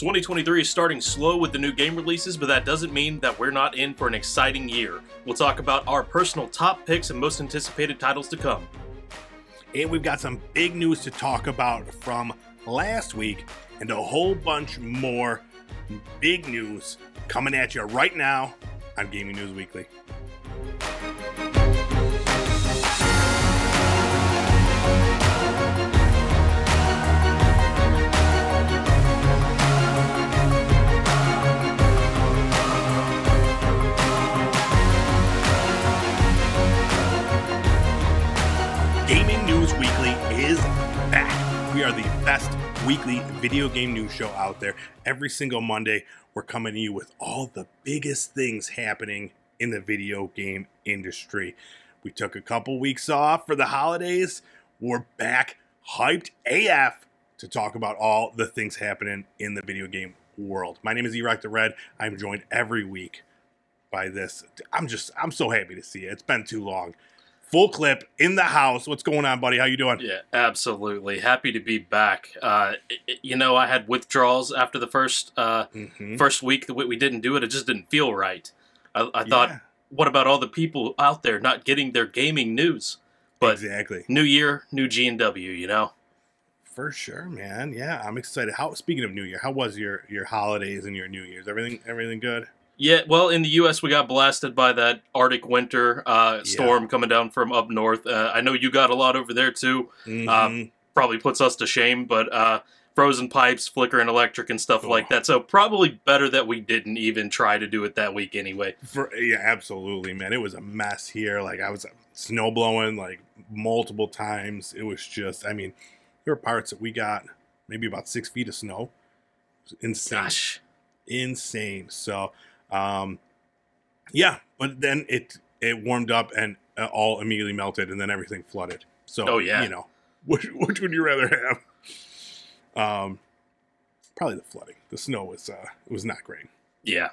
2023 is starting slow with the new game releases, but that doesn't mean that we're not in for an exciting year. We'll talk about our personal top picks and most anticipated titles to come. And we've got some big news to talk about from last week and a whole bunch more big news coming at you right now on Gaming News Weekly. Gaming News Weekly is back. We are the best weekly video game news show out there. Every single Monday, we're coming to you with all the biggest things happening in the video game industry. We took a couple weeks off for the holidays. We're back hyped AF to talk about all the things happening in the video game world. My name is E-Rock the Red. I'm joined every week by this. I'm so happy to see you. It's been too long. Full Clip in the house. What's going on, buddy? How you doing? Yeah, absolutely. Happy to be back. I had withdrawals after the first week that we didn't do it. It just didn't feel right. I thought, what about all the people out there not getting their gaming news? But exactly. New year, new G&W, you know? For sure, man. Yeah, I'm excited. Speaking of New Year, how was your holidays and your New Year's? Everything good? Yeah, well, in the U.S., we got blasted by that Arctic winter storm coming down from up north. I know you got a lot over there, too. Mm-hmm. Probably puts us to shame, but frozen pipes, flickering electric, and stuff like that. So probably better that we didn't even try to do it that week anyway. Yeah, absolutely, man. It was a mess here. Like, I was snow blowing, like, multiple times. It was just, I mean, there were parts that we got maybe about 6 feet of snow. It was insane. Gosh. Insane. So... but then it warmed up and all immediately melted and then everything flooded. So, you know, which would you rather have? Probably the flooding. The snow was not great. Yeah.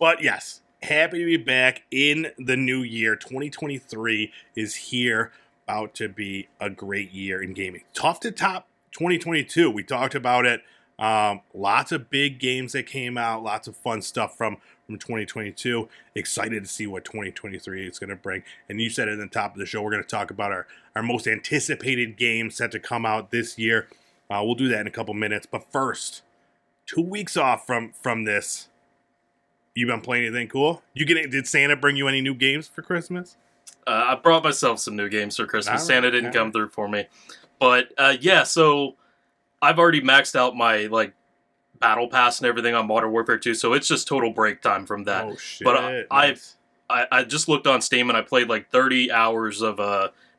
But yes, happy to be back in the new year. 2023 is here, about to be a great year in gaming. Tough to top 2022. We talked about it. Lots of big games that came out, lots of fun stuff from 2022. Excited to see what 2023 is going to bring. And you said it at the top of the show, we're going to talk about our most anticipated games set to come out this year. We'll do that in a couple minutes. But first, 2 weeks off from this, you been playing anything cool? Did Santa bring you any new games for Christmas? I brought myself some new games for Christmas. Right, Santa didn't come through for me. But, so... I've already maxed out my, battle pass and everything on Modern Warfare 2, so it's just total break time from that. Oh, shit. But I just looked on Steam, and I played, 30 hours of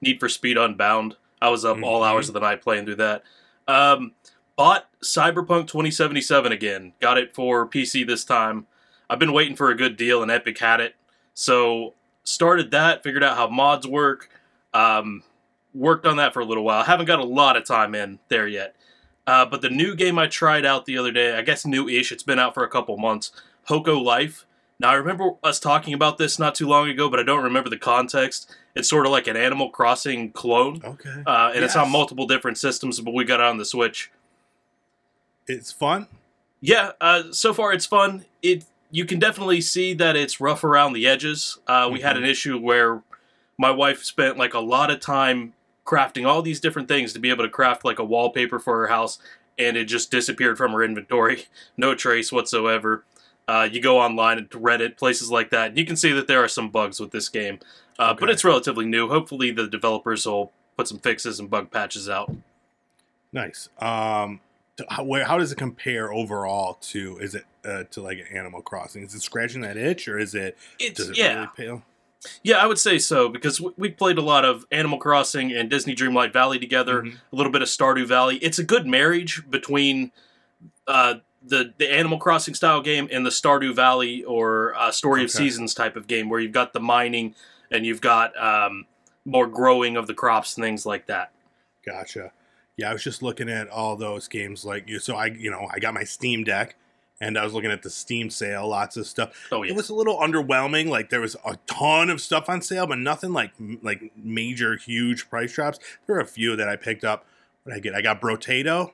Need for Speed Unbound. I was up all hours of the night playing through that. Bought Cyberpunk 2077 again. Got it for PC this time. I've been waiting for a good deal, and Epic had it. So, started that, figured out how mods work. Worked on that for a little while. Haven't got a lot of time in there yet. But the new game I tried out the other day, I guess new-ish, it's been out for a couple months, Hoko Life. Now, I remember us talking about this not too long ago, but I don't remember the context. It's sort of like an Animal Crossing clone. Okay. It's on multiple different systems, but we got it on the Switch. It's fun? Yeah, so far it's fun. You can definitely see that it's rough around the edges. We had an issue where my wife spent, a lot of time crafting all these different things to be able to craft a wallpaper for her house, and it just disappeared from her inventory. No trace whatsoever. You go online and Reddit, places like that, and you can see that there are some bugs with this game. But it's relatively new. Hopefully the developers will put some fixes and bug patches out. Nice. How does it compare overall to, is it to an Animal Crossing? Is it scratching that itch, or does it really pale? Yeah, I would say so, because we played a lot of Animal Crossing and Disney Dreamlight Valley together, a little bit of Stardew Valley. It's a good marriage between the Animal Crossing style game and the Stardew Valley or Story of Seasons type of game, where you've got the mining and you've got more growing of the crops and things like that. Gotcha. Yeah, I was just looking at all those games. I got my Steam Deck. And I was looking at the Steam sale, lots of stuff. Oh, yeah. It was a little underwhelming. There was a ton of stuff on sale, but nothing like major, huge price drops. There were a few that I picked up. What did I get? I got Brotato.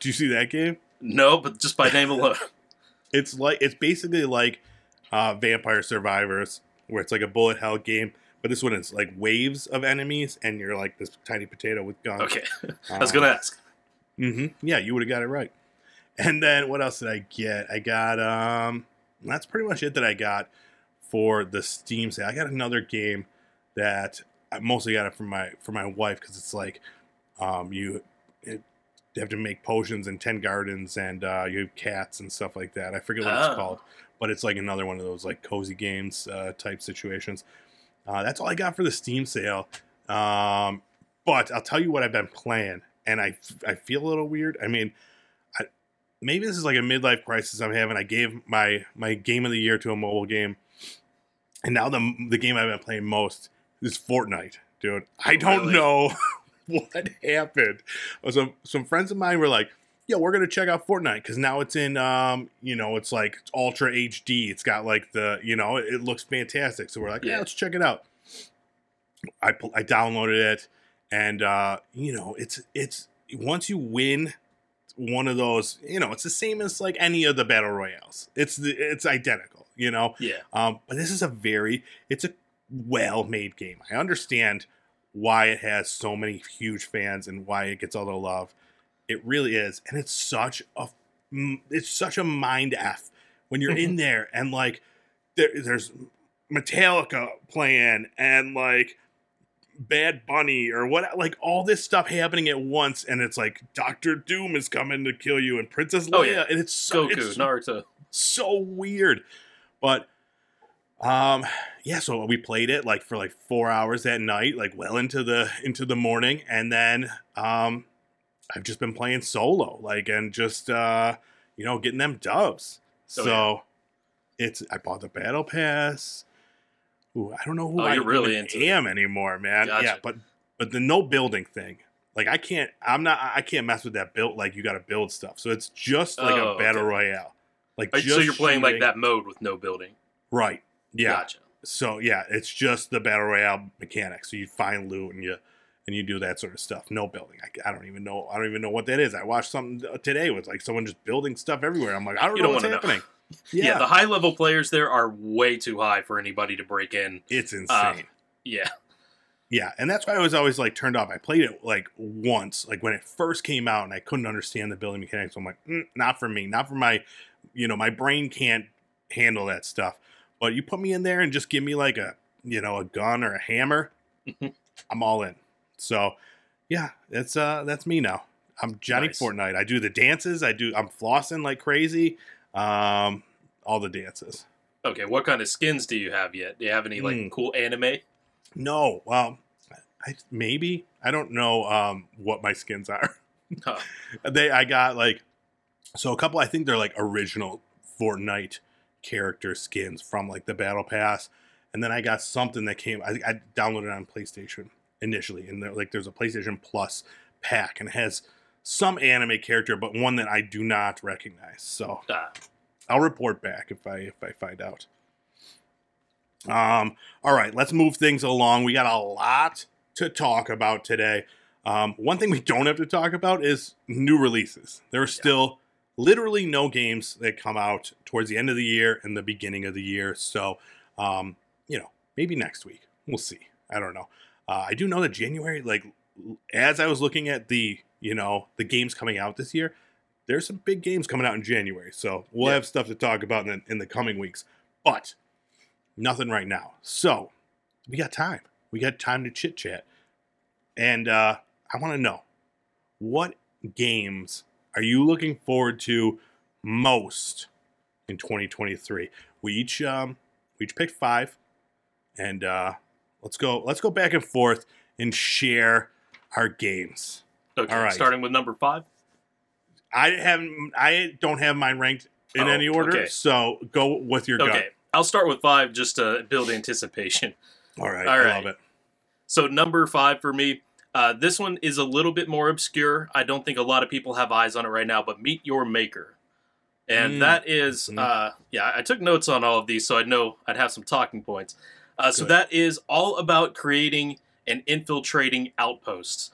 Do you see that game? No, but just by name alone. It's basically like Vampire Survivors, where it's like a bullet hell game. But this one is like waves of enemies, and you're like this tiny potato with guns. Okay, I was gonna ask. Mm-hmm. Yeah, you would have got it right. And then what else did I get? I got that's pretty much it that I got for the Steam sale. I got another game that I mostly got it from my wife because it's like you have to make potions and 10 gardens and you have cats and stuff like that. I forget what it's called, but it's like another one of those like cozy games type situations. That's all I got for the Steam sale. But I'll tell you what I've been playing, and I feel a little weird. I mean, maybe this is like a midlife crisis I'm having. I gave my game of the year to a mobile game, and now the game I've been playing most is Fortnite, dude. I don't know what happened. Some friends of mine were like, "Yeah, we're gonna check out Fortnite because now it's in it's like ultra HD. It's got like it looks fantastic." So we're like, "Yeah, let's check it out." I downloaded it, and it's once you win one of those, it's the same as like any of the battle royales. It's identical, Yeah. But this is it's a well-made game. I understand why it has so many huge fans and why it gets all the love. It really is, and it's such a mind f when you're in there and like there's Metallica playing and like Bad Bunny or what, like all this stuff happening at once, and it's like Dr. Doom is coming to kill you and Princess Leia, and it's so Goku, it's Naruto, so weird, but. So we played it like for like 4 hours that night, like well into the morning, and then I've just been playing solo, like, and just getting them dubs. I bought the battle pass. Ooh, I don't know who I really am anymore, man. Gotcha. Yeah, but the no building thing, like I can't mess with that build. Like you got to build stuff, so it's just like a battle royale. Like so you're playing like that mode with no building, right? Yeah. Gotcha. So yeah, it's just the battle royale mechanics. So you find loot and you do that sort of stuff. No building. I don't even know. I don't even know what that is. I watched something today with like someone just building stuff everywhere. I'm like, I don't know what's happening. Yeah, the high level players there are way too high for anybody to break in. It's insane. Yeah, and that's why I was always like turned off. I played it like once, like when it first came out, and I couldn't understand the building mechanics. So I'm like, not for me, not for my, my brain can't handle that stuff. But you put me in there and just give me like a gun or a hammer, I'm all in. So, yeah, that's me now. I'm Johnny Fortnite. I do the dances. I'm flossing like crazy. All the dances. Okay, what kind of skins do you have yet? Do you have any like cool anime? No. Well, maybe I don't know what my skins are. Huh. I got like a couple. I think they're like original Fortnite character skins from like the battle pass, and then I got something that came. I downloaded it on PlayStation initially, and there's a PlayStation Plus pack, and it has some anime character, but one that I do not recognize. So I'll report back if I find out. All right, let's move things along. We got a lot to talk about today. One thing we don't have to talk about is new releases. There are still literally no games that come out towards the end of the year and the beginning of the year. So, maybe next week. We'll see. I don't know. I do know that January, like, as I was looking at the games coming out this year, there's some big games coming out in January. So we'll have stuff to talk about in the coming weeks. But nothing right now. So we got time. We got time to chit-chat. And I want to know, what games are you looking forward to most in 2023? We each picked 5, and let's go back and forth and share our games. Okay, all right. Starting with number 5. I don't have mine ranked in any order, so go with your gut. Okay, I'll start with 5 just to build anticipation. All right, I love it. So number 5 for me. This one is a little bit more obscure. I don't think a lot of people have eyes on it right now, but Meet Your Maker. And that is, I took notes on all of these, so I know I'd have some talking points. So that is all about creating and infiltrating outposts.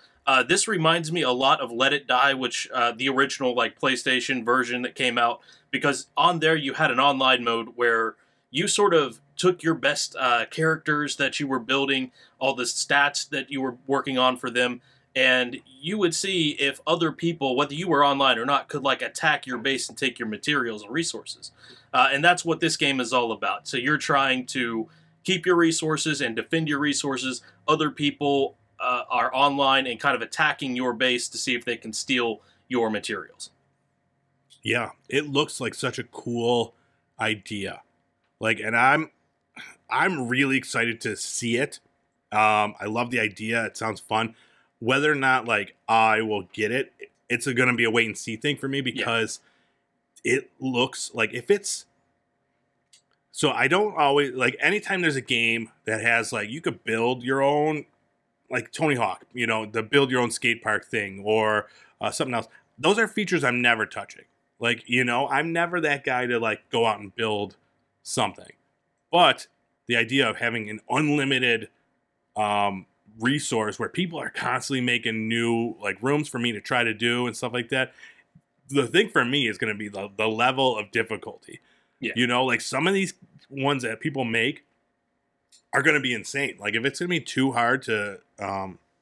This reminds me a lot of Let It Die, which the original like PlayStation version that came out, because on there you had an online mode where you sort of took your best characters that you were building, all the stats that you were working on for them, and you would see if other people, whether you were online or not, could like attack your base and take your materials and resources. And that's what this game is all about. So you're trying to keep your resources and defend your resources. Other people are online and kind of attacking your base to see if they can steal your materials. Yeah, it looks like such a cool idea. Like, and I'm really excited to see it. I love the idea. It sounds fun. Whether or not like I will get it, it's going to be a wait and see thing for me, because it looks like if it's. So I don't always like anytime there's a game that has like you could build your own. Like Tony Hawk, you know, the build your own skate park thing or something else. Those are features I'm never touching. Like, you know, I'm never that guy to like go out and build something. But the idea of having an unlimited resource where people are constantly making new like rooms for me to try to do and stuff like that. The thing for me is going to be the level of difficulty. Yeah. You know, like some of these ones that people make are going to be insane. Like if it's going to be too hard to,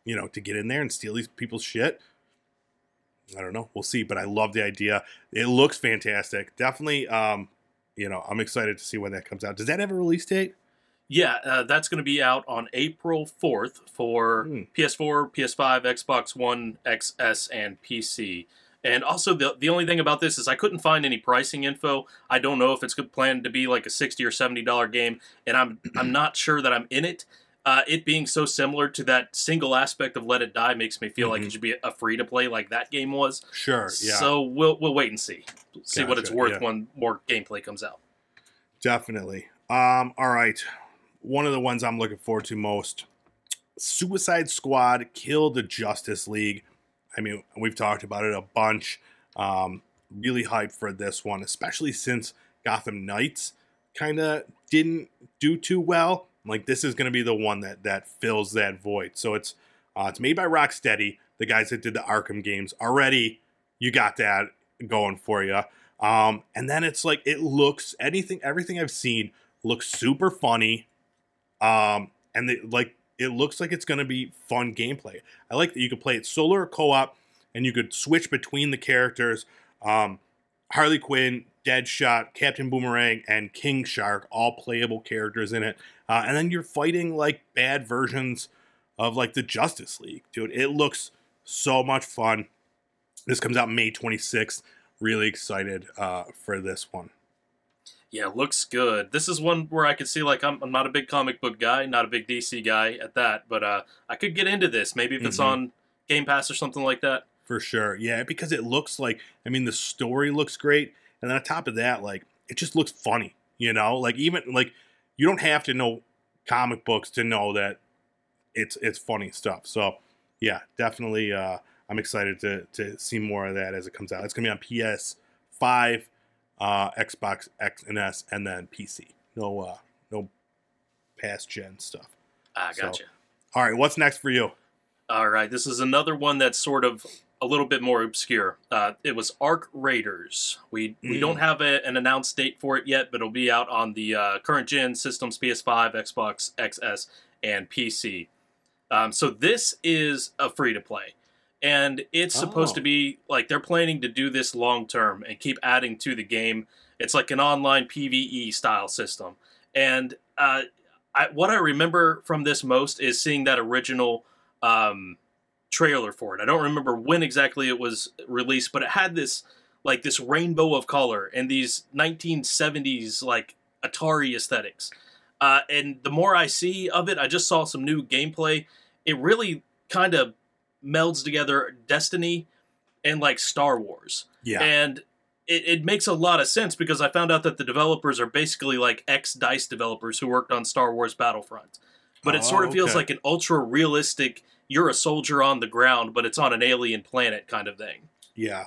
you know, to get in there and steal these people's shit, I don't know. We'll see. But I love the idea. It looks fantastic. Definitely, you know, I'm excited to see when that comes out. Does that have a release date? Yeah, that's going to be out on April 4th for PS4, PS5, Xbox One, XS, and PC. And also, the only thing about this is I couldn't find any pricing info. I don't know if it's planned to be like a $60 or $70 game, and I'm not sure that I'm in it. It being so similar to that single aspect of Let It Die makes me feel like it should be a free-to-play like that game was. Sure, yeah. So we'll wait and see. See what it's worth when more gameplay comes out. Definitely. All right. One of the ones I'm looking forward to most, Suicide Squad, Kill the Justice League. I mean, we've talked about it a bunch. Really hyped for this one, especially since Gotham Knights kind of didn't do too well. Like, this is going to be the one that fills that void. So it's made by Rocksteady, the guys that did the Arkham games. Already, you got that going for you. And then it's like, it looks, everything I've seen looks super funny. And it looks like it's going to be fun gameplay. I like that you could play it solo or co-op, and you could switch between the characters. Harley Quinn, Deadshot, Captain Boomerang, and King Shark, all playable characters in it. And then you're fighting, like, bad versions of, like, the Justice League. Dude, it looks so much fun. This comes out May 26th. Really excited for this one. Yeah, looks good. This is one where I could see, like, I'm not a big comic book guy, not a big DC guy at that, but I could get into this. Maybe if it's on Game Pass or something like that. For sure, yeah, because it looks like, I mean, the story looks great, and then on top of that, like, it just looks funny, you know? Like, even, like, you don't have to know comic books to know that it's funny stuff. So, yeah, definitely I'm excited to see more of that as it comes out. It's going to be on PS5. Xbox X and S, and then PC. No past gen stuff. I gotcha. All right, what's next for you? All right, this is another one that's sort of a little bit more obscure. It was Arc Raiders. We don't have an announced date for it yet, but it'll be out on the current gen systems: PS5, Xbox XS, and PC. So this is a free to play. And it's supposed to be, like, they're planning to do this long-term and keep adding to the game. It's like an online PvE-style system. And what I remember from this most is seeing that original trailer for it. I don't remember when exactly it was released, but it had this, like, this rainbow of color and these 1970s, like, Atari aesthetics. And the more I see of it, I just saw some new gameplay. It really kind of melds together Destiny and like Star Wars. Yeah. And it makes a lot of sense because I found out that the developers are basically like ex-DICE developers who worked on Star Wars Battlefront. But it sort of feels like an ultra realistic, you're a soldier on the ground, but it's on an alien planet kind of thing. Yeah.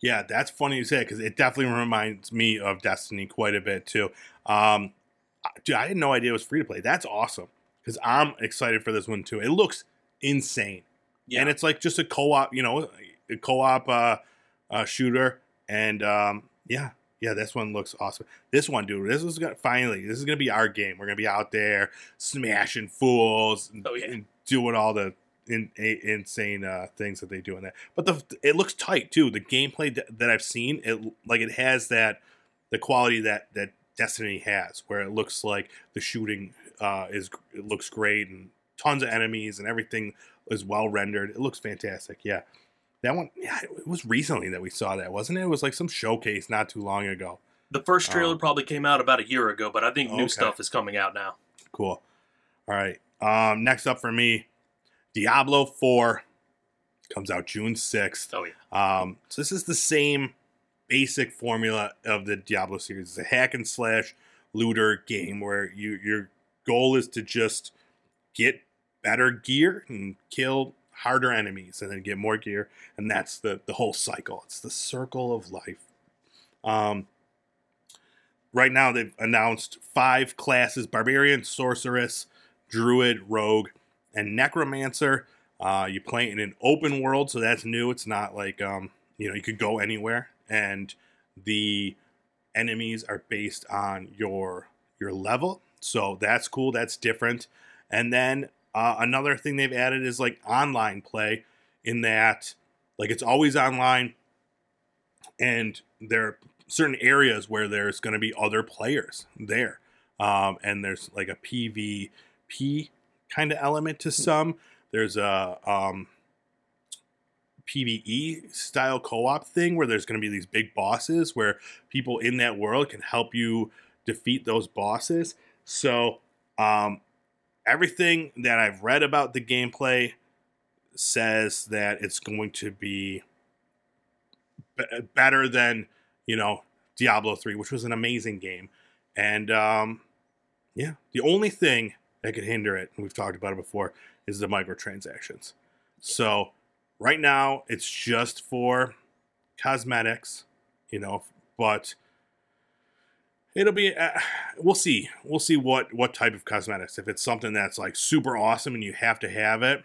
Yeah, that's funny you say because it definitely reminds me of Destiny quite a bit too. Dude, I had no idea it was free to play. That's awesome because I'm excited for this one too. It looks insane. Yeah. And it's like just a co-op, you know, a co-op shooter. And yeah, this one looks awesome. This one, dude, this is gonna, finally, this is going to be our game. We're going to be out there smashing fools and, and doing all the insane things that they do in that. But it looks tight, too. The gameplay that I've seen, it has that, the quality that Destiny has, where it looks like the shooting it looks great and tons of enemies and everything is well rendered. It looks fantastic. Yeah, that one. Yeah, it was recently that we saw that, wasn't it? It was like some showcase not too long ago. The first trailer probably came out about a year ago, but I think new stuff is coming out now. Cool. All right. Next up for me, Diablo 4 comes out June 6th. Oh yeah. So this is the same basic formula of the Diablo series. It's a hack and slash looter game where your goal is to just get better gear and kill harder enemies and then get more gear, and that's the whole cycle. It's the circle of life. Right now they've announced 5 classes: Barbarian, Sorceress, Druid, Rogue, and Necromancer. You play in an open world, so that's new. It's not like you could go anywhere, and the enemies are based on your level, so that's cool. That's different. And then another thing they've added is like online play, in that like it's always online, and there are certain areas where there's going to be other players there, and there's like a PvP kind of element to some. There's a PvE style co-op thing where there's going to be these big bosses where people in that world can help you defeat those bosses. So everything that I've read about the gameplay says that it's going to be better than, Diablo 3, which was an amazing game. And, the only thing that could hinder it, and we've talked about it before, is the microtransactions. So right now, it's just for cosmetics, but it'll be, we'll see. We'll see what type of cosmetics. If it's something that's like super awesome and you have to have it,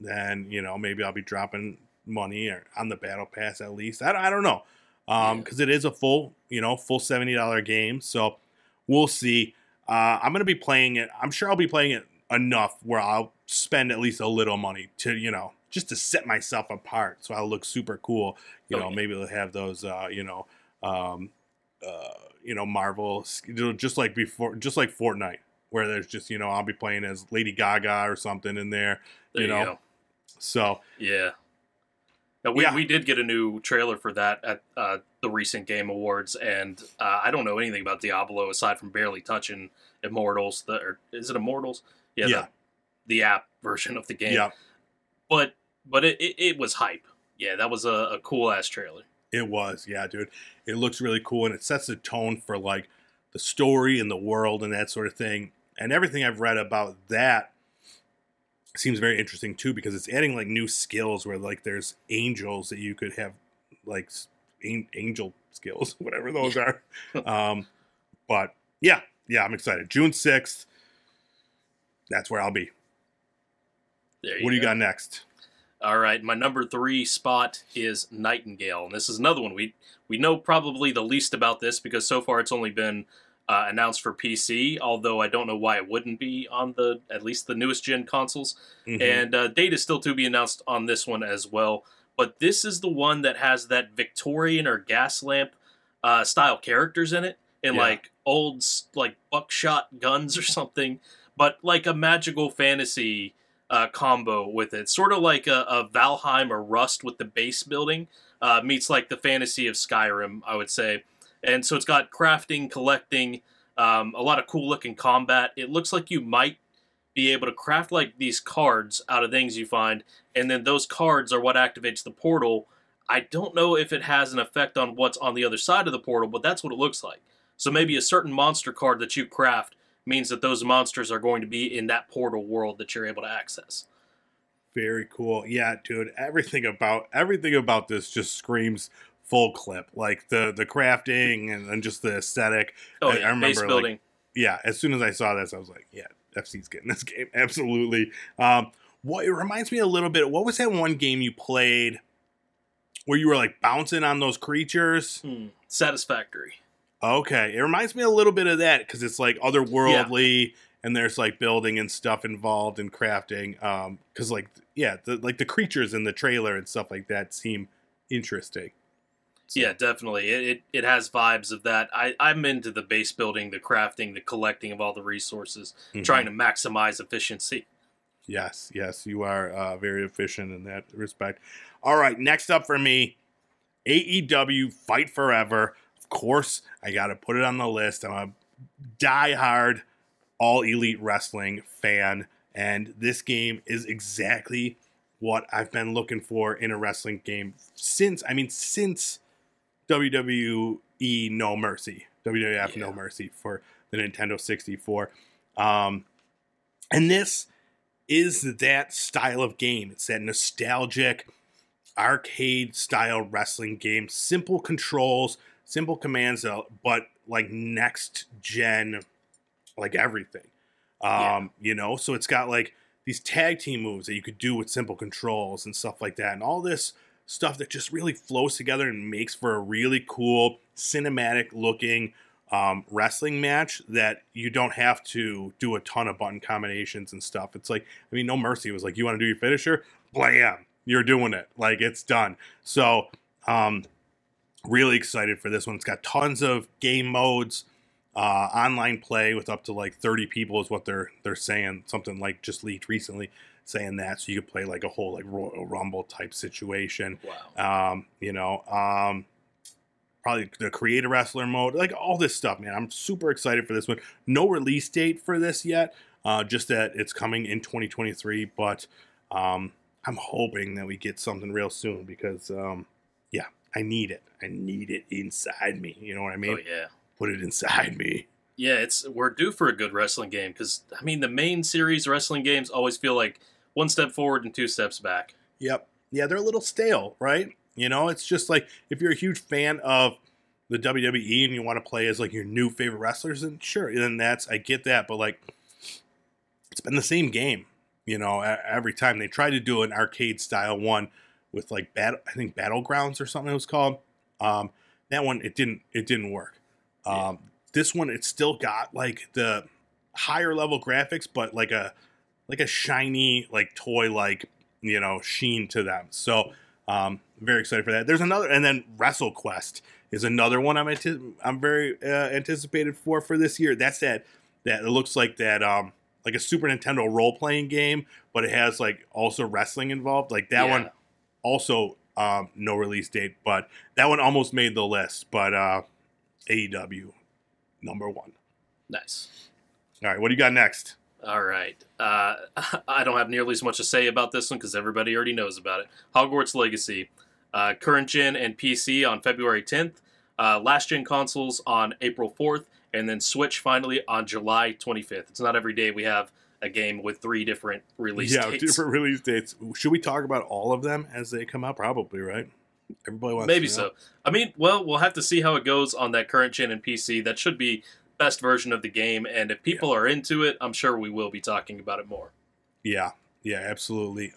then, maybe I'll be dropping money or on the battle pass at least. I don't know. Because it is a full $70 game. So we'll see. I'm going to be playing it. I'm sure I'll be playing it enough where I'll spend at least a little money to, just to set myself apart, so I'll look super cool. Maybe they'll have those, Marvel, just like before, just like Fortnite, where there's just, I'll be playing as Lady Gaga or something in there. There you go. So yeah. Now, we did get a new trailer for that at the recent Game Awards, and I don't know anything about Diablo aside from barely touching Immortals. Is it Immortals? Yeah. The app version of the game. Yeah. But it was hype. Yeah, that was a cool-ass trailer. It was, yeah, dude. It looks really cool, and it sets the tone for, like, the story and the world and that sort of thing. And everything I've read about that seems very interesting, too, because it's adding, like, new skills where, like, there's angels that you could have, like, angel skills, whatever those are. But, yeah, I'm excited. June 6th, that's where I'll be. What do you got next? All right, my number 3 spot is Nightingale, and this is another one we know probably the least about this, because so far it's only been announced for PC. Although I don't know why it wouldn't be on at least the newest gen consoles, and date is still to be announced on this one as well. But this is the one that has that Victorian or gas lamp style characters in it, and like old like buckshot guns or something, but like a magical fantasy combo with it, sort of like a Valheim or Rust with the base building meets like the fantasy of Skyrim, I would say. And so it's got crafting, collecting, a lot of cool looking combat. It looks like you might be able to craft like these cards out of things you find, and then those cards are what activates the portal. I don't know if it has an effect on what's on the other side of the portal, but that's what it looks like. So maybe a certain monster card that you craft means that those monsters are going to be in that portal world that you're able to access. Very cool. Yeah, dude, everything about this just screams Full Clip. Like the crafting and just the aesthetic. Oh, yeah, I remember, base building. As soon as I saw this, I was like, yeah, FC's getting this game. Absolutely. It reminds me a little bit. What was that one game you played where you were like bouncing on those creatures? Satisfactory. Okay, it reminds me a little bit of that because it's like otherworldly, and there's like building and stuff involved and crafting. Because the creatures in the trailer and stuff like that seem interesting. So. Yeah, definitely. It has vibes of that. I'm into the base building, the crafting, the collecting of all the resources, trying to maximize efficiency. Yes, you are very efficient in that respect. All right, next up for me, AEW Fight Forever. Of course, I got to put it on the list. I'm a diehard All Elite Wrestling fan, and this game is exactly what I've been looking for in a wrestling game since WWE No Mercy, WWF No Mercy for the Nintendo 64. And this is that style of game. It's that nostalgic arcade style wrestling game. Simple controls, simple commands, but like next gen, like everything. So it's got like these tag team moves that you could do with simple controls and stuff like that. And all this stuff that just really flows together and makes for a really cool cinematic looking wrestling match that you don't have to do a ton of button combinations and stuff. It's like, No Mercy was like, you want to do your finisher? Blam! You're doing it. Like, it's done. So, really excited for this one. It's got tons of game modes. Online play with up to like 30 people is what they're saying. Something like just leaked recently saying that. So you could play like a whole like Royal Rumble type situation. Wow. Probably the create a wrestler mode, like all this stuff, man. I'm super excited for this one. No release date for this yet. Just that it's coming in 2023. But I'm hoping that we get something real soon because, I need it. I need it inside me. You know what I mean? Oh, yeah. Put it inside me. Yeah, we're due for a good wrestling game because, the main series wrestling games always feel like one step forward and two steps back. Yep. Yeah, they're a little stale, right? It's just like if you're a huge fan of the WWE and you want to play as like your new favorite wrestlers, then sure, then I get that. But like, it's been the same game, every time. They tried to do an arcade style one with like Battlegrounds or something it was called. That one, it didn't work. This one, it's still got like the higher level graphics, but like a shiny, like toy, like, sheen to them. So, very excited for that. There's another, and then WrestleQuest is another one I'm very anticipated for this year. That's that it looks like that, like a Super Nintendo role playing game, but it has like also wrestling involved. Like that one also, no release date, but that one almost made the list, but, AEW, number one. Nice. All right, what do you got next? All right. I don't have nearly as much to say about this one because everybody already knows about it. Hogwarts Legacy. Current gen and PC on February 10th. Last gen consoles on April 4th. And then Switch finally on July 25th. It's not every day we have a game with three different release dates. Yeah, different release dates. Should we talk about all of them as they come out? Probably, right? Everybody wants maybe to know. So. We'll have to see how it goes on that current gen and PC. That should be best version of the game, and if people are into it, I'm sure we will be talking about it more. Yeah, absolutely.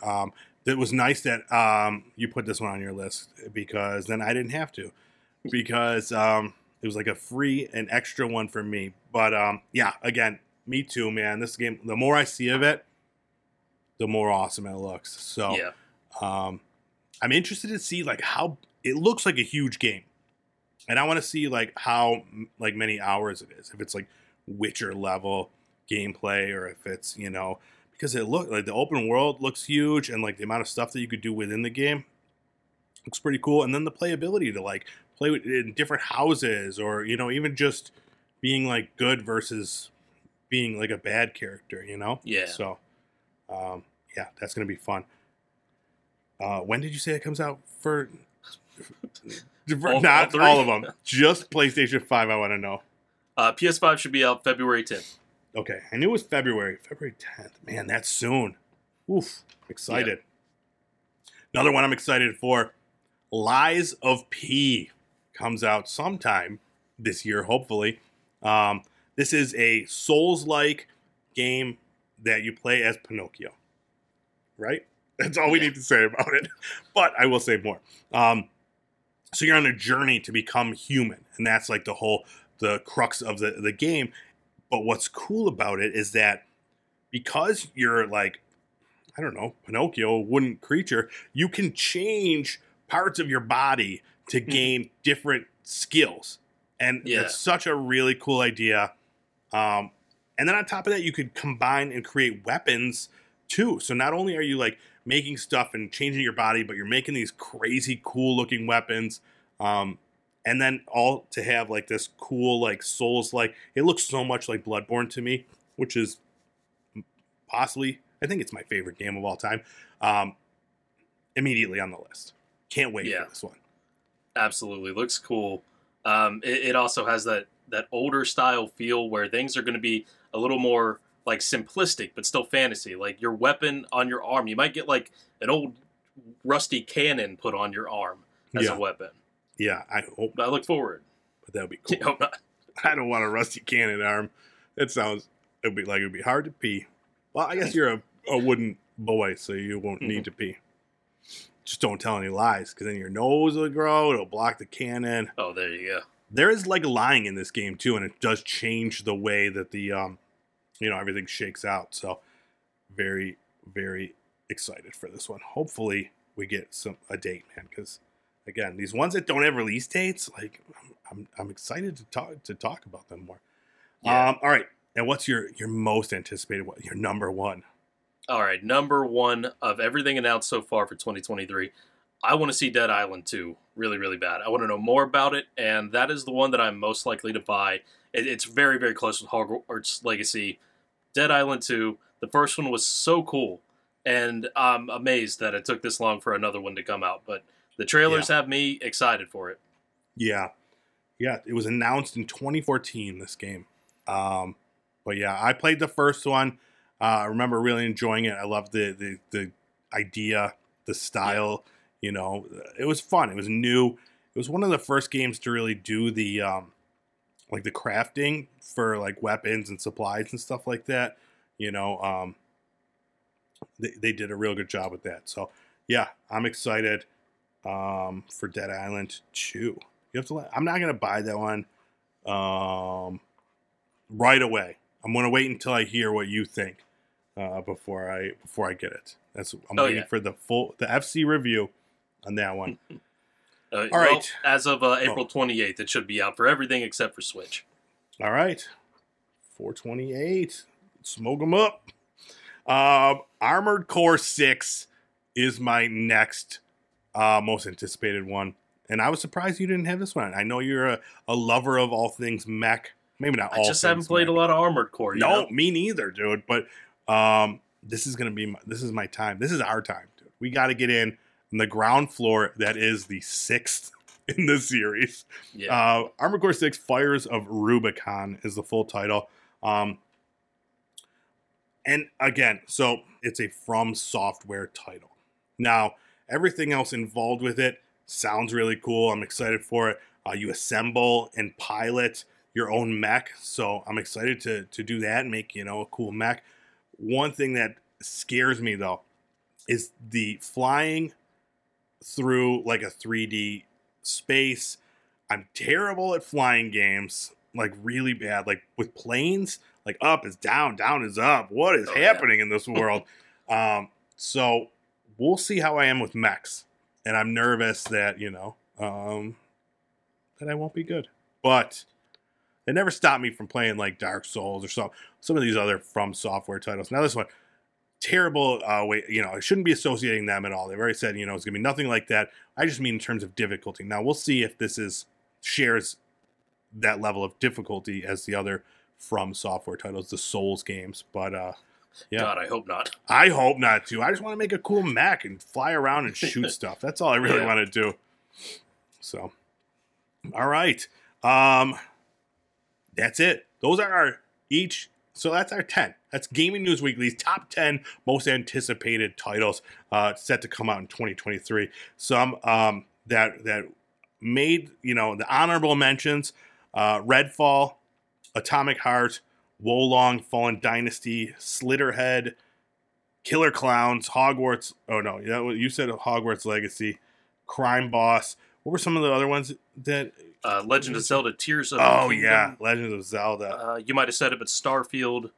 It was nice that you put this one on your list because then I didn't have to, because it was like a free and extra one for me. But again, me too, man. This game, the more I see of it, the more awesome it looks. So yeah. I'm interested to see like how it looks like a huge game, and I want to see like how like many hours it is. If it's like Witcher level gameplay, or if it's because it look like the open world looks huge, and like the amount of stuff that you could do within the game looks pretty cool. And then the playability to like play in different houses, or even just being like good versus being like a bad character. Yeah. So that's gonna be fun. When did you say it comes out for not all of them? Just PlayStation 5, I want to know. PS5 should be out February 10th. Okay. I knew it was February. February 10th. Man, that's soon. Oof. Excited. Yeah. Another one I'm excited for. Lies of P comes out sometime this year, hopefully. This is a Souls-like game that you play as Pinocchio. right? That's all we need to say about it. But I will say more. So you're on a journey to become human. And that's like the crux of the game. But what's cool about it is that because you're like, I don't know, Pinocchio, a wooden creature, you can change parts of your body to gain different skills. And it's such a really cool idea. And then on top of that, you could combine and create weapons too. So not only are you like making stuff and changing your body, but you're making these crazy cool looking weapons. And then all to have like this cool like Souls-like. It looks so much like Bloodborne to me, which is possibly, I think it's my favorite game of all time. Immediately on the list. Can't wait for this one. Absolutely. Looks cool. It also has that older style feel where things are going to be a little more like simplistic, but still fantasy. Like your weapon on your arm, you might get like an old rusty cannon put on your arm as a weapon. Yeah, I hope. But I look forward. But that would be cool. I hope not. I don't want a rusty cannon arm. That sounds. It'd be like it'd be hard to pee. Well, I guess you're a wooden boy, so you won't need to pee. Just don't tell any lies, because then your nose will grow. It'll block the cannon. Oh, there you go. There is like lying in this game too, and it does change the way that the everything shakes out. So very, very excited for this one. Hopefully we get a date, man, because again, these ones that don't have release dates, like I'm excited to talk about them more. Yeah. All right, and what's your most anticipated one? Your number one. All right, number one of everything announced so far for 2023. I want to see Dead Island 2 really, really bad. I want to know more about it, and that is the one that I'm most likely to buy. It's very, very close with Hogwarts Legacy. Dead Island 2, the first one was so cool, and I'm amazed that it took this long for another one to come out, but the trailers have me excited for it. Yeah. Yeah, it was announced in 2014, this game. But yeah, I played the first one. I remember really enjoying it. I loved the idea, the style. Yeah. You know, it was fun. It was new. It was one of the first games to really do the, like the crafting for like weapons and supplies and stuff like that. You know, they did a real good job with that. So yeah, I'm excited for Dead Island 2. You have to. I'm not gonna buy that one right away. I'm gonna wait until I hear what you think before I get it. That's I'm waiting for the FC review on that one. All right. Well, as of April 28th, it should be out for everything except for Switch. All right. 428. Smoke them up. Armored Core 6 is my next most anticipated one. And I was surprised you didn't have this one. I know you're a lover of all things mech. Maybe not all things. I just haven't played a lot of Armored Core. No, me neither, dude. But this is going to be my time. This is our time, dude. We got to get in. On the ground floor, that is the sixth in the series. Yeah. Armored Core 6 Fires of Rubicon is the full title. And again, so it's a From Software title. Now, everything else involved with it sounds really cool. I'm excited for it. You assemble and pilot your own mech. So I'm excited to do that and make, a cool mech. One thing that scares me, though, is the flying through like a 3D space. I'm terrible at flying games, like really bad, like with planes, like up is down, down is up. What is happening in this world? So we'll see how I am with mechs, and I'm nervous that that I won't be good, but it never stopped me from playing like Dark Souls or some of these other From Software titles. Now this one, terrible way, I shouldn't be associating them at all. They've already said, it's going to be nothing like that. I just mean in terms of difficulty. Now, we'll see if this shares that level of difficulty as the other From Software titles, the Souls games. But, yeah. God, I hope not. I hope not, too. I just want to make a cool mech and fly around and shoot stuff. That's all I really want to do. So, all right. That's it. Those are so that's our 10. That's Gaming News Weekly's top 10 most anticipated titles set to come out in 2023. Some that made, the honorable mentions, Redfall, Atomic Heart, Wolong, Fallen Dynasty, Slitterhead, Killer Clowns, Hogwarts. Oh, no. You said Hogwarts Legacy, Crime Boss. What were some of the other ones that... Legend of Zelda, Tears of the Kingdom. Yeah, Legend of Zelda. You might have said it, but Starfield.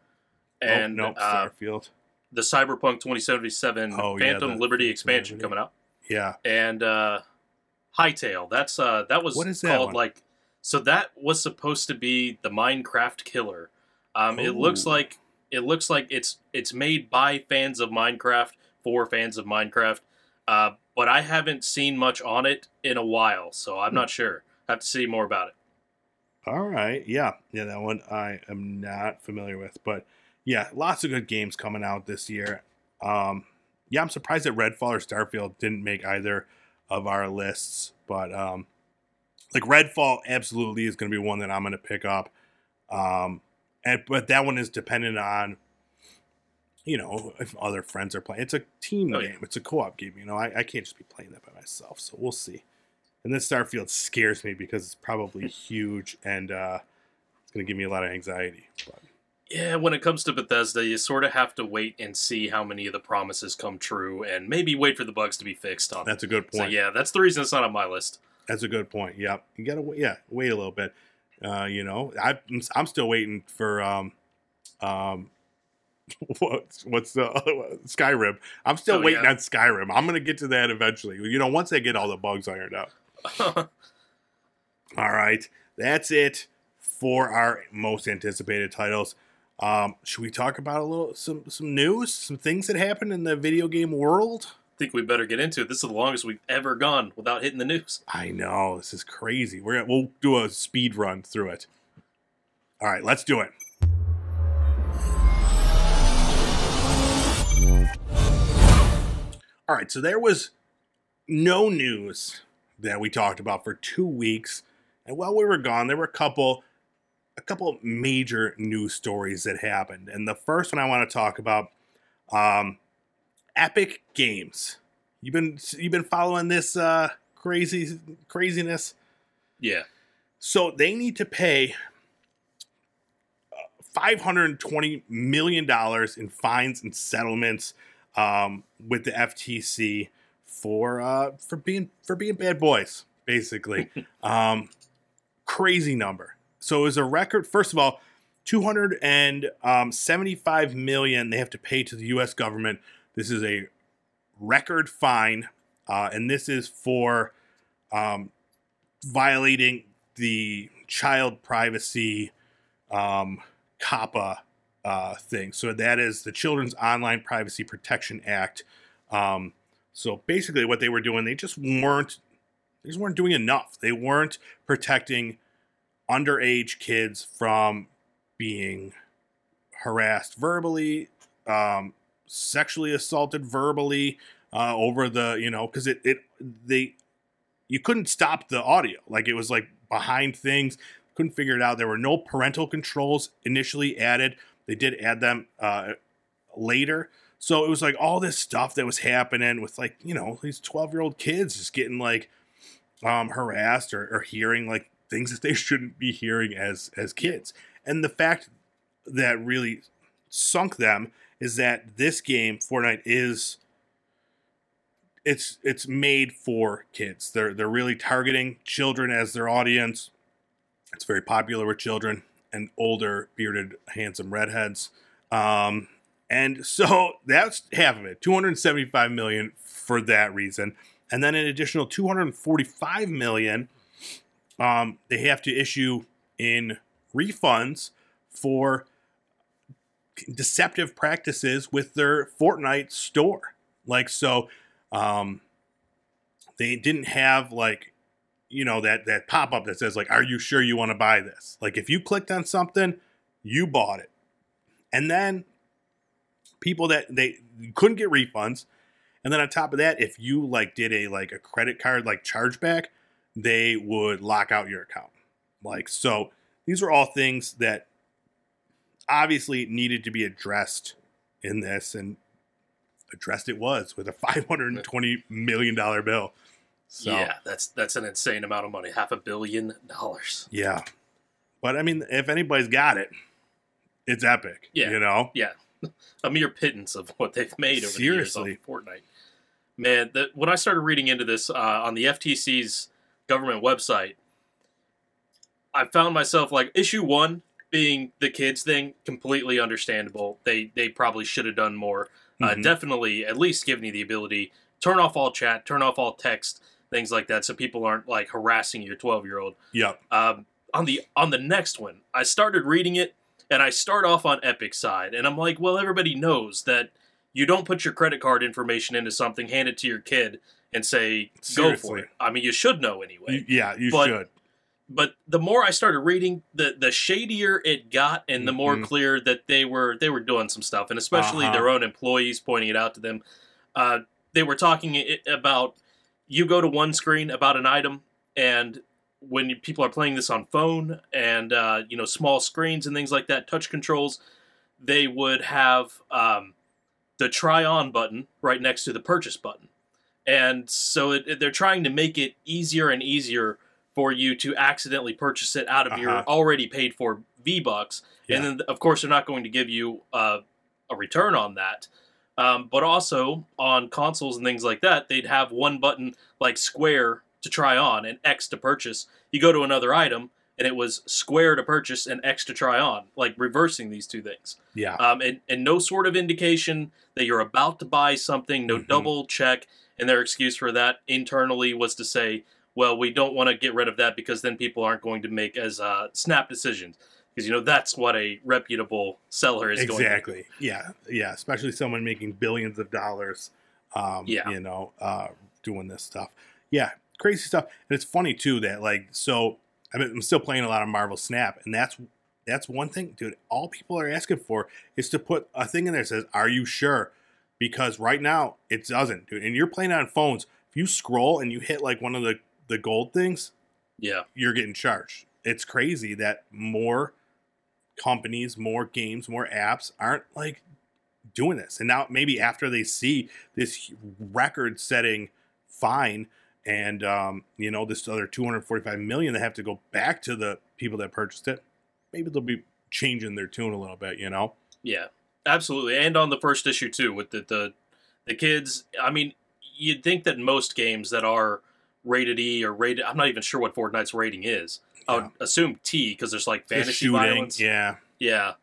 And, Starfield. The Cyberpunk 2077 Phantom Liberty expansion coming out. Yeah. And Hytale. So that was supposed to be the Minecraft killer. It looks like it's made by fans of Minecraft for fans of Minecraft. But I haven't seen much on it in a while, so I'm not sure. I have to see more about it. All right. Yeah, that one I am not familiar with. But, yeah, lots of good games coming out this year. I'm surprised that Redfall or Starfield didn't make either of our lists. But, Redfall absolutely is going to be one that I'm going to pick up. But that one is dependent on, if other friends are playing. It's a team game. It's a co-op game. I can't just be playing that by myself. So we'll see. And then Starfield scares me because it's probably huge and it's going to give me a lot of anxiety. But. Yeah, when it comes to Bethesda, you sort of have to wait and see how many of the promises come true and maybe wait for the bugs to be fixed. That's a good point. So, yeah, that's the reason it's not on my list. That's a good point. Yeah, you got to wait a little bit. I'm still waiting for Skyrim. I'm still waiting on Skyrim. I'm going to get to that eventually. Once I get all the bugs ironed out. All right. That's it for our most anticipated titles. Should we talk about some news, some things that happened in the video game world? I think we better get into it. This is the longest we've ever gone without hitting the news. I know. This is crazy. We'll do a speed run through it. All right, let's do it. All right, so there was no news that we talked about for 2 weeks. And while we were gone, there were a couple major news stories that happened. And the first one I want to talk about, Epic Games. You've been following this craziness? Yeah. So they need to pay $520 million in fines and settlements with the FTC for being bad boys, basically. Crazy number. So it was a record. First of all, $275 million they have to pay to the U.S. government. This is a record fine, and this is for violating the child privacy COPPA thing. So that is the Children's Online Privacy Protection Act. So basically what they were doing, they just weren't doing enough. They weren't protecting underage kids from being harassed verbally, sexually assaulted verbally, over the, because you couldn't stop the audio. It was behind things. Couldn't figure it out. There were no parental controls initially added. They did add them later. So it was all this stuff that was happening with these 12-year-old kids just getting harassed or hearing things that they shouldn't be hearing as kids. And the fact that really sunk them is that this game, Fortnite, it's made for kids. They're really targeting children as their audience. It's very popular with children and older, bearded, handsome redheads. And so that's half of it, $275 million for that reason. And then an additional $245 million they have to issue in refunds for deceptive practices with their Fortnite store. They didn't have that pop-up that says, are you sure you want to buy this? If you clicked on something, you bought it. And then people that they couldn't get refunds. And then on top of that, if you did a credit card chargeback, they would lock out your account. So these are all things that obviously needed to be addressed in this, and addressed it was with a $520 million bill. So, yeah, that's an insane amount of money. $500 million. Yeah. But, if anybody's got it, it's Epic. Yeah. Yeah. a mere pittance of what they've made over the years on Fortnite. Man, when I started reading into this on the FTC's government website, I found myself like, issue one being the kids thing, completely understandable. They probably should have done more. Definitely, at least give me the ability, turn off all chat, turn off all text, things like that, so people aren't like harassing your 12-year-old. Yep. On the next one, I started reading it, and I start off on Epic's side, and I'm like, well, everybody knows that you don't put your credit card information into something, hand it to your kid, and say, seriously, go for it. I mean, you should know anyway. You should. But the more I started reading, the shadier it got, and the more clear that they were doing some stuff, and especially their own employees pointing it out to them. They were talking about, you go to one screen about an item, and when people are playing this on phone and small screens and things like that, touch controls, they would have the try on button right next to the purchase button, and so they're trying to make it easier and easier for you to accidentally purchase it out of your already paid for V-Bucks. Yeah. And then, of course, they're not going to give you a return on that. But also, on consoles and things like that, they'd have one button like square to try on and X to purchase. You go to another item, and it was square to purchase and X to try on, like reversing these two things. Yeah. And no sort of indication that you're about to buy something, no double check. And their excuse for that internally was to say, well, we don't want to get rid of that because then people aren't going to make as snap decisions. Because, that's what a reputable seller is going to do. Yeah, especially someone making billions of dollars, doing this stuff. Yeah, crazy stuff. And it's funny, too, that, like, so I'm still playing a lot of Marvel Snap, and that's one thing, dude, all people are asking for is to put a thing in there that says, are you sure? Because right now, it doesn't, dude. And you're playing on phones. If you scroll and you hit, like, one of the gold things, you're getting charged. It's crazy that more companies, more games, more apps aren't like doing this. And now maybe after they see this record-setting fine and this other $245 million, they have to go back to the people that purchased it. Maybe they'll be changing their tune a little bit. Yeah, absolutely. And on the first issue too, with the kids. I mean, you'd think that most games that are rated E or rated... I'm not even sure what Fortnite's rating is. I would assume T, because there's, like, fantasy violence. Yeah. Yeah.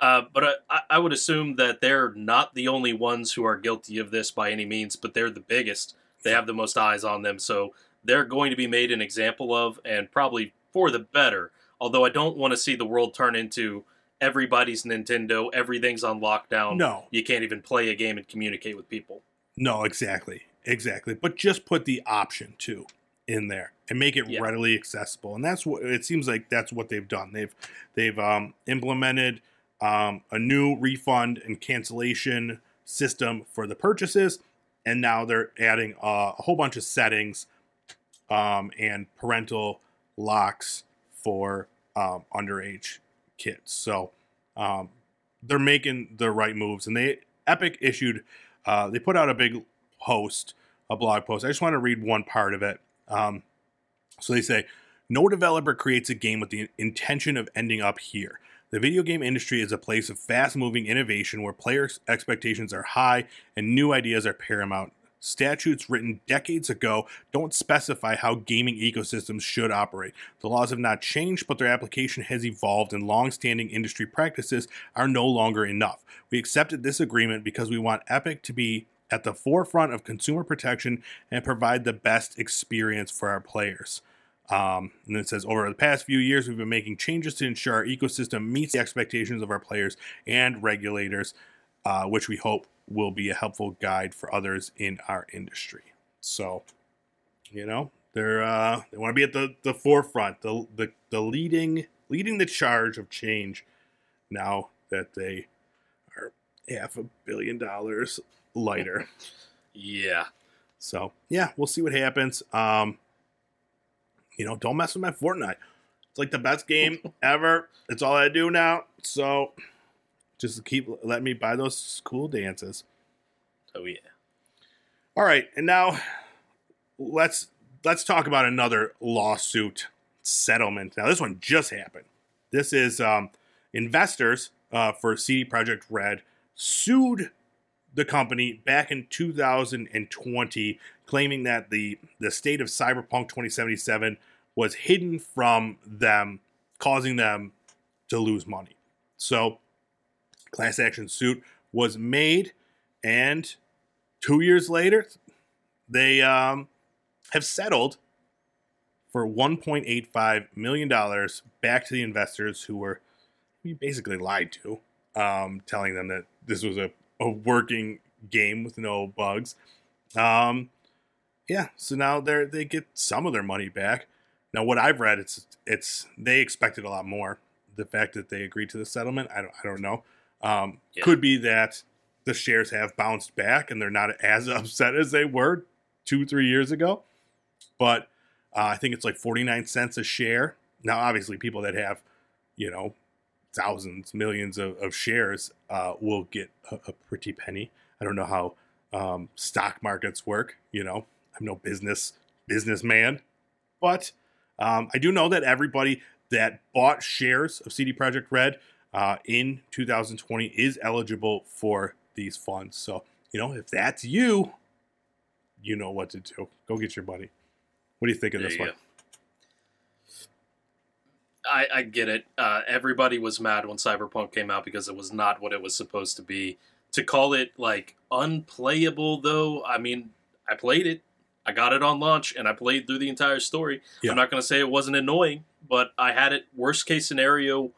But I would assume that they're not the only ones who are guilty of this by any means, but they're the biggest. They have the most eyes on them, so they're going to be made an example of, and probably for the better. Although I don't want to see the world turn into everybody's Nintendo, everything's on lockdown. No. You can't even play a game and communicate with people. No, exactly. But just put the option, too, in there and make it readily accessible. And that's what it seems like that's what they've done. They've implemented a new refund and cancellation system for the purchases. And now they're adding a whole bunch of settings and parental locks for underage kids. So they're making the right moves. And Epic issued... they put out a blog post. I just want to read one part of it. So they say, no developer creates a game with the intention of ending up here. The video game industry is a place of fast-moving innovation where player expectations are high and new ideas are paramount. Statutes written decades ago don't specify how gaming ecosystems should operate. The laws have not changed, but their application has evolved, and long-standing industry practices are no longer enough. We accepted this agreement because we want Epic to be at the forefront of consumer protection and provide the best experience for our players. And it says, over the past few years, we've been making changes to ensure our ecosystem meets the expectations of our players and regulators, which we hope will be a helpful guide for others in our industry. So, they want to be at the forefront, the leading the charge of change now that they are $500 million lighter. Yeah. So, yeah, we'll see what happens. Don't mess with my Fortnite. It's like the best game ever. It's all I do now. So... just keep letting me buy those cool dances. Oh, yeah. All right. And now let's talk about another lawsuit settlement. Now, this one just happened. This is investors for CD Projekt Red sued the company back in 2020, claiming that the state of Cyberpunk 2077 was hidden from them, causing them to lose money. So, class action suit was made, and 2 years later, they have settled for $1.85 million back to the investors who were basically lied to, telling them that this was a working game with no bugs. Yeah, so now they get some of their money back. Now, what I've read, it's they expected a lot more. The fact that they agreed to the settlement, I don't know. Could be that the shares have bounced back and they're not as upset as they were 2-3 years ago. But I think it's like 49 cents a share. Now, obviously, people that have, thousands, millions of shares will get a pretty penny. I don't know how stock markets work. I'm no businessman. But I do know that everybody that bought shares of CD Projekt Red in 2020 is eligible for these funds. So, if that's you, you know what to do. Go get your money. What do you think of this one? I get it. Everybody was mad when Cyberpunk came out because it was not what it was supposed to be. To call it, unplayable, though, I played it. I got it on launch, and I played through the entire story. Yeah. I'm not going to say it wasn't annoying, but I had it worst-case scenario.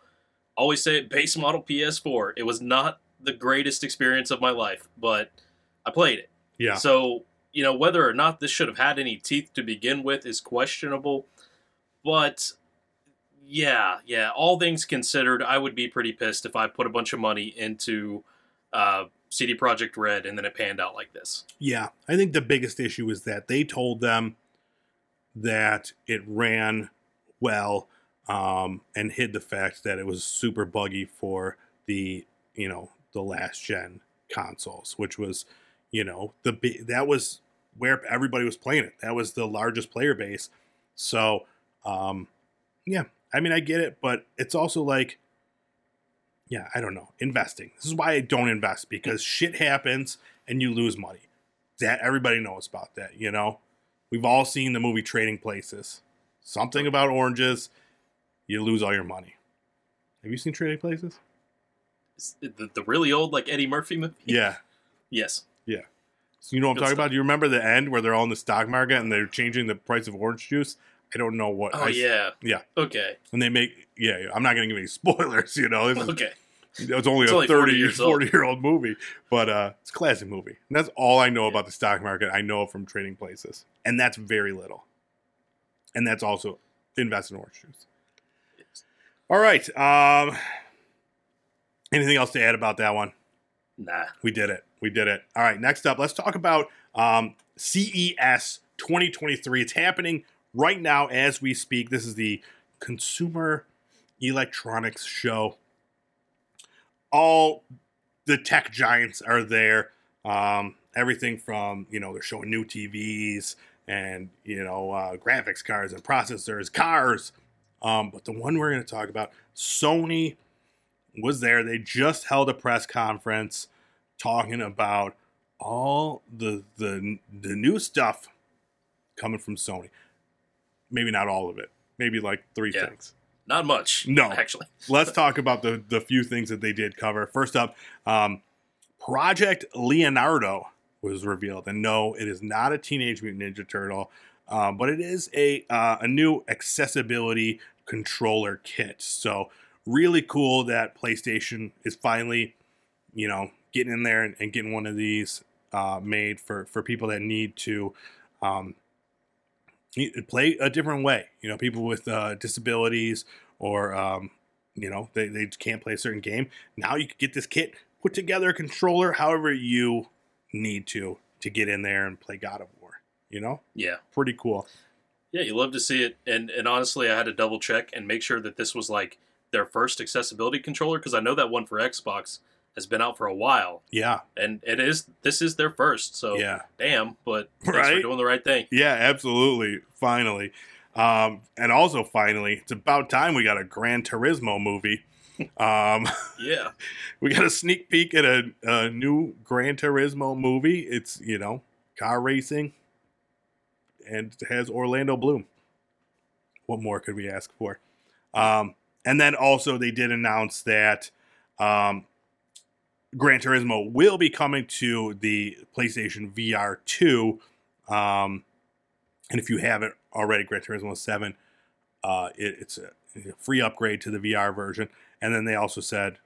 Always say it, base model PS4. It was not the greatest experience of my life, but I played it. Yeah. So, whether or not this should have had any teeth to begin with is questionable. But, yeah, all things considered, I would be pretty pissed if I put a bunch of money into CD Projekt Red, and then it panned out like this. Yeah, I think the biggest issue is that they told them that it ran well and hid the fact that it was super buggy for the last gen consoles, which was that was where everybody was playing it. That was the largest player base. So yeah, I get it, but it's also like. Yeah, I don't know. Investing. This is why I don't invest, because shit happens and you lose money. That everybody knows about that, We've all seen the movie Trading Places. Something about oranges, you lose all your money. Have you seen Trading Places? The really old, Eddie Murphy movie? Yeah. Yes. Yeah. So you know what I'm talking about? Do you remember the end where they're all in the stock market and they're changing the price of orange juice? I don't know what. Yeah. Okay. And they make. Yeah. I'm not going to give any spoilers. Okay. It's only a 40-year-old movie, but it's a classic movie. And that's all I know about the stock market. I know from Trading Places, and that's very little. And that's also invest in orange juice. Yes. All right. Anything else to add about that one? Nah. We did it. All right. Next up, let's talk about CES 2023. It's happening right now, as we speak. This is the Consumer Electronics Show. All the tech giants are there. Everything from, they're showing new TVs and, graphics cards and processors, cars. But the one we're going to talk about, Sony was there. They just held a press conference talking about all the new stuff coming from Sony. Maybe not all of it. Maybe three things. Not much. No. Actually. Let's talk about the few things that they did cover. First up, Project Leonardo was revealed. And no, it is not a Teenage Mutant Ninja Turtle, but it is a new accessibility controller kit. So really cool that PlayStation is finally, getting in there and getting one of these made for people that need to... play a different way, people with disabilities or, they can't play a certain game. Now you can get this kit, put together a controller however you need to get in there and play God of War, Yeah. Pretty cool. Yeah, you love to see it. And honestly, I had to double check and make sure that this was their first accessibility controller, because I know that one for Xbox has been out for a while. Yeah. And this is their first, so yeah. Damn, but thanks for doing the right thing. Yeah, absolutely. Finally. And also finally, it's about time we got a Gran Turismo movie. Yeah. We got a sneak peek at a new Gran Turismo movie. It's, you know, car racing. And it has Orlando Bloom. What more could we ask for? And then also they did announce that Gran Turismo will be coming to the PlayStation VR 2. And if you haven't already, Gran Turismo 7, it's a free upgrade to the VR version. And then they also said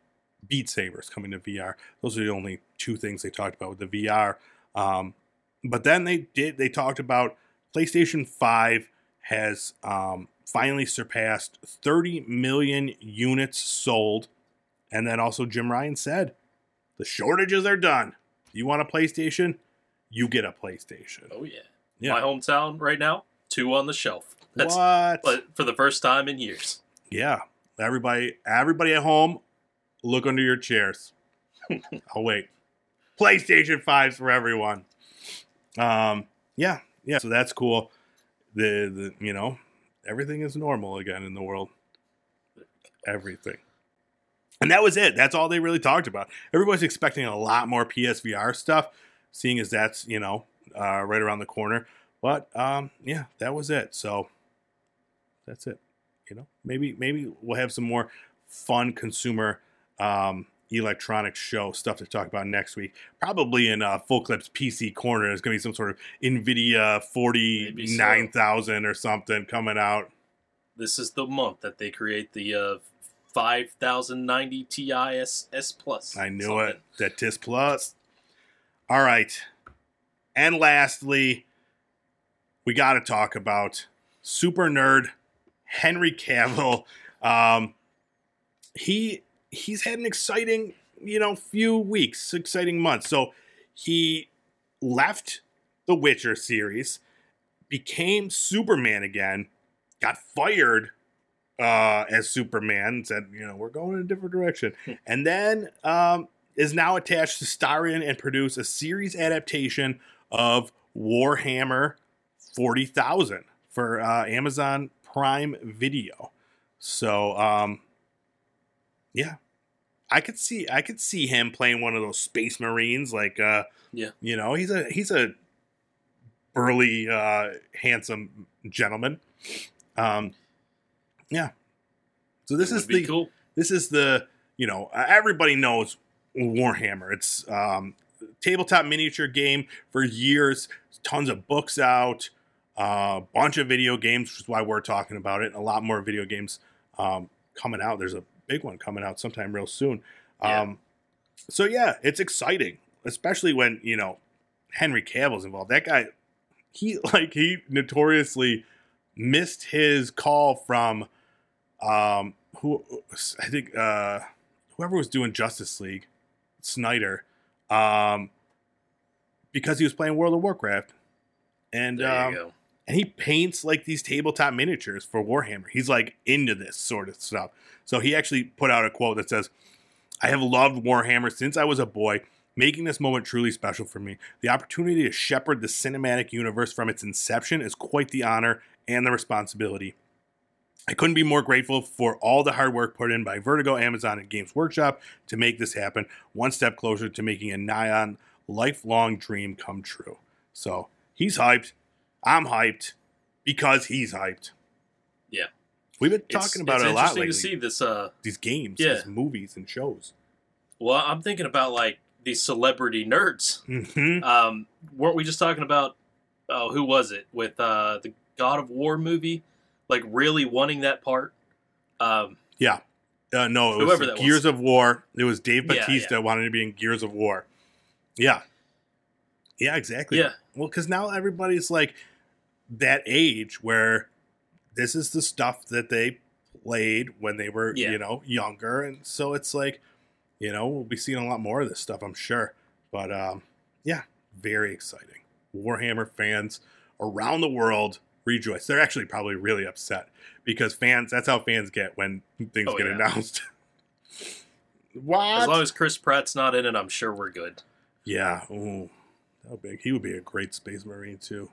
Beat Saber's coming to VR. Those are the only two things they talked about with the VR. But then they talked about PlayStation 5 has finally surpassed 30 million units sold. And then also Jim Ryan said, the shortages are done. You want a PlayStation? You get a PlayStation. Oh, yeah. Yeah. My hometown right now, 2 on the shelf. That's, what? But for the first time in years. Yeah. Everybody at home, look under your chairs. Oh, wait. PlayStation 5s for everyone. Yeah. So that's cool. The you know, everything is normal again in the world. Everything. And that was it. That's all they really talked about. Everybody's expecting a lot more PSVR stuff, seeing as that's, you know, right around the corner. But, yeah, that was it. So that's it. You know, maybe we'll have some more fun consumer electronics show stuff to talk about next week. Probably in Full Clip's PC corner, there's going to be some sort of NVIDIA 49,000 or something coming out. This is the month that they create the 5090 Ti S Plus. I knew something. It. That TIS Plus. All right. And lastly, we got to talk about Super Nerd Henry Cavill. He's had an exciting, you know, few weeks, exciting months. So he left the Witcher series, became Superman again, got fired as Superman, said, you know, we're going in a different direction. And then is now attached to star in and produce a series adaptation of Warhammer 40,000 for Amazon Prime Video. So, yeah, I could see him playing one of those Space Marines. Like, yeah, you know, he's a burly, handsome gentleman. Yeah. So this is the, you know, everybody knows Warhammer. It's tabletop miniature game for years. Tons of books out, a bunch of video games, which is why we're talking about it. A lot more video games coming out. There's a big one coming out sometime real soon. Yeah. So yeah, it's exciting, especially when, you know, Henry Cavill's involved. That guy, he notoriously missed his call from whoever was doing Justice League, Snyder, because he was playing World of Warcraft. And and he paints like these tabletop miniatures for Warhammer. He's like into this sort of stuff. So he actually put out a quote that says, "I have loved Warhammer since I was a boy, making this moment truly special for me. The opportunity to shepherd the cinematic universe from its inception is quite the honor and the responsibility. I couldn't be more grateful for all the hard work put in by Vertigo, Amazon, and Games Workshop to make this happen. One step closer to making a nigh-on lifelong dream come true." So he's hyped. I'm hyped because he's hyped. Yeah. We've been talking about it a lot lately. It's interesting to see this, these games, yeah, these movies and shows. Well, I'm thinking about, like, these celebrity nerds. Mm-hmm. Weren't we just talking about, who was it? With the God of War movie? Like, really wanting that part. Yeah. No, it was Gears of War. It was Dave Bautista wanting to be in Gears of War. Yeah. Yeah, exactly. Yeah. Well, because now everybody's, like, that age where this is the stuff that they played when they were, you know, younger. And so it's like, you know, we'll be seeing a lot more of this stuff, I'm sure. But, yeah, very exciting. Warhammer fans around the world rejoice. They're actually probably really upset because fans, that's how fans get when things get announced. What? As long as Chris Pratt's not in it, I'm sure we're good. Yeah. Ooh. How big? He would be a great Space Marine too.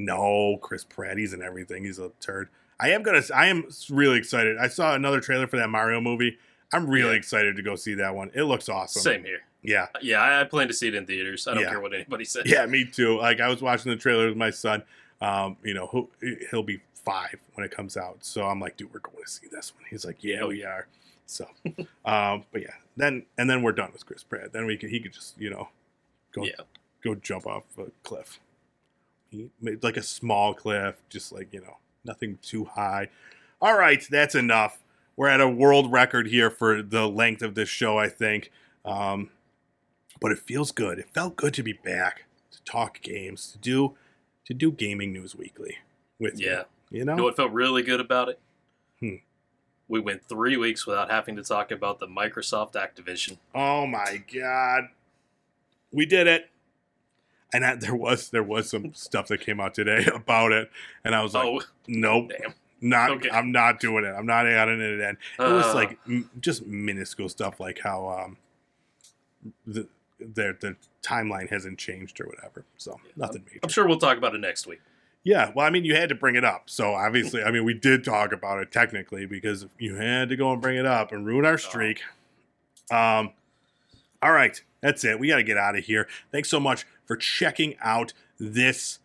No, Chris Pratt, he's in everything. He's a turd. I am really excited. I saw another trailer for that Mario movie. I'm really excited to go see that one. It looks awesome. Same here. Yeah. Yeah, I plan to see it in theaters. I don't care what anybody says. Yeah, me too. Like, I was watching the trailer with my son. You know, he'll be 5 when it comes out. So I'm like, dude, we're going to see this one. He's like, yeah, we are. So, but yeah. Then we're done with Chris Pratt. Then he could just, you know, go jump off a cliff. Like a small cliff, just like, you know, nothing too high. All right, that's enough. We're at a world record here for the length of this show, I think. But it feels good. It felt good to be back, to talk games, to do Gaming News Weekly with you. You know what felt really good about it? We went 3 weeks without having to talk about the Microsoft Activision. Oh, my God. We did it. And there was some stuff that came out today about it. And I was like, nope. Damn. I'm not doing it. I'm not adding it in. It was like just minuscule stuff, like how the timeline hasn't changed or whatever. So nothing major. I'm sure we'll talk about it next week. Yeah. Well, I mean, you had to bring it up. So obviously, I mean, we did talk about it technically because you had to go and bring it up and ruin our streak. All right. That's it. We got to get out of here. Thanks so much for checking out this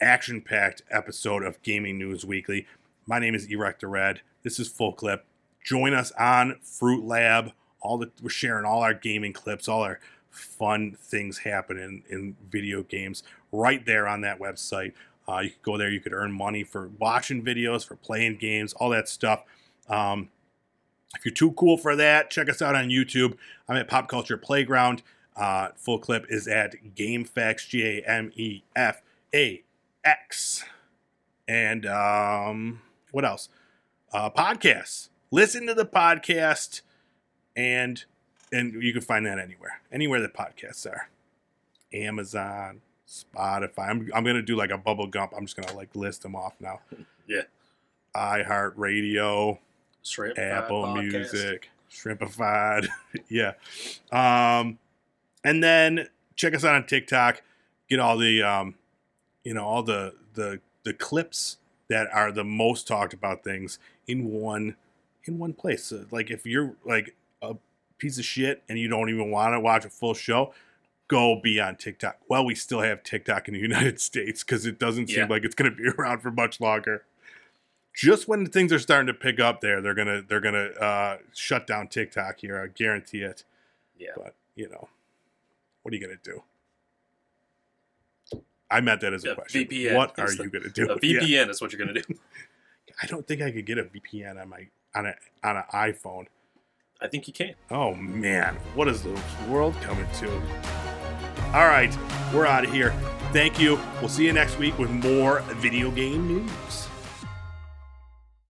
action-packed episode of Gaming News Weekly. My name is E-Rock the Red. This is Full Clip. Join us on Fruit Lab. We're sharing all our gaming clips, all our fun things happening in video games right there on that website. You could go there. You could earn money for watching videos, for playing games, all that stuff. If you're too cool for that, check us out on YouTube. I'm at Pop Culture Playground. Full Clip is at GameFAQs, GAMEFAX. And what else? Podcasts. Listen to the podcast, and you can find that anywhere that podcasts are. Amazon, Spotify. I'm gonna do like a bubble gump. I'm just gonna like list them off now. Yeah. iHeartRadio, Apple Podcast. Music, Shrimpified. Yeah. And then check us out on TikTok. Get all the all the clips that are the most talked about things in one place. So, like, if you're like a piece of shit and you don't even want to watch a full show, go be on TikTok. Well, we still have TikTok in the United States because it doesn't seem like it's going to be around for much longer. Just when things are starting to pick up, they're gonna shut down TikTok here. I guarantee it. Yeah, but you know, what are you gonna do? I meant that as a question. VPN. What are you going to do? A VPN is what you're going to do. I don't think I could get a VPN on an iPhone. I think you can. Oh, man. What is the world coming to? All right. We're out of here. Thank you. We'll see you next week with more video game news.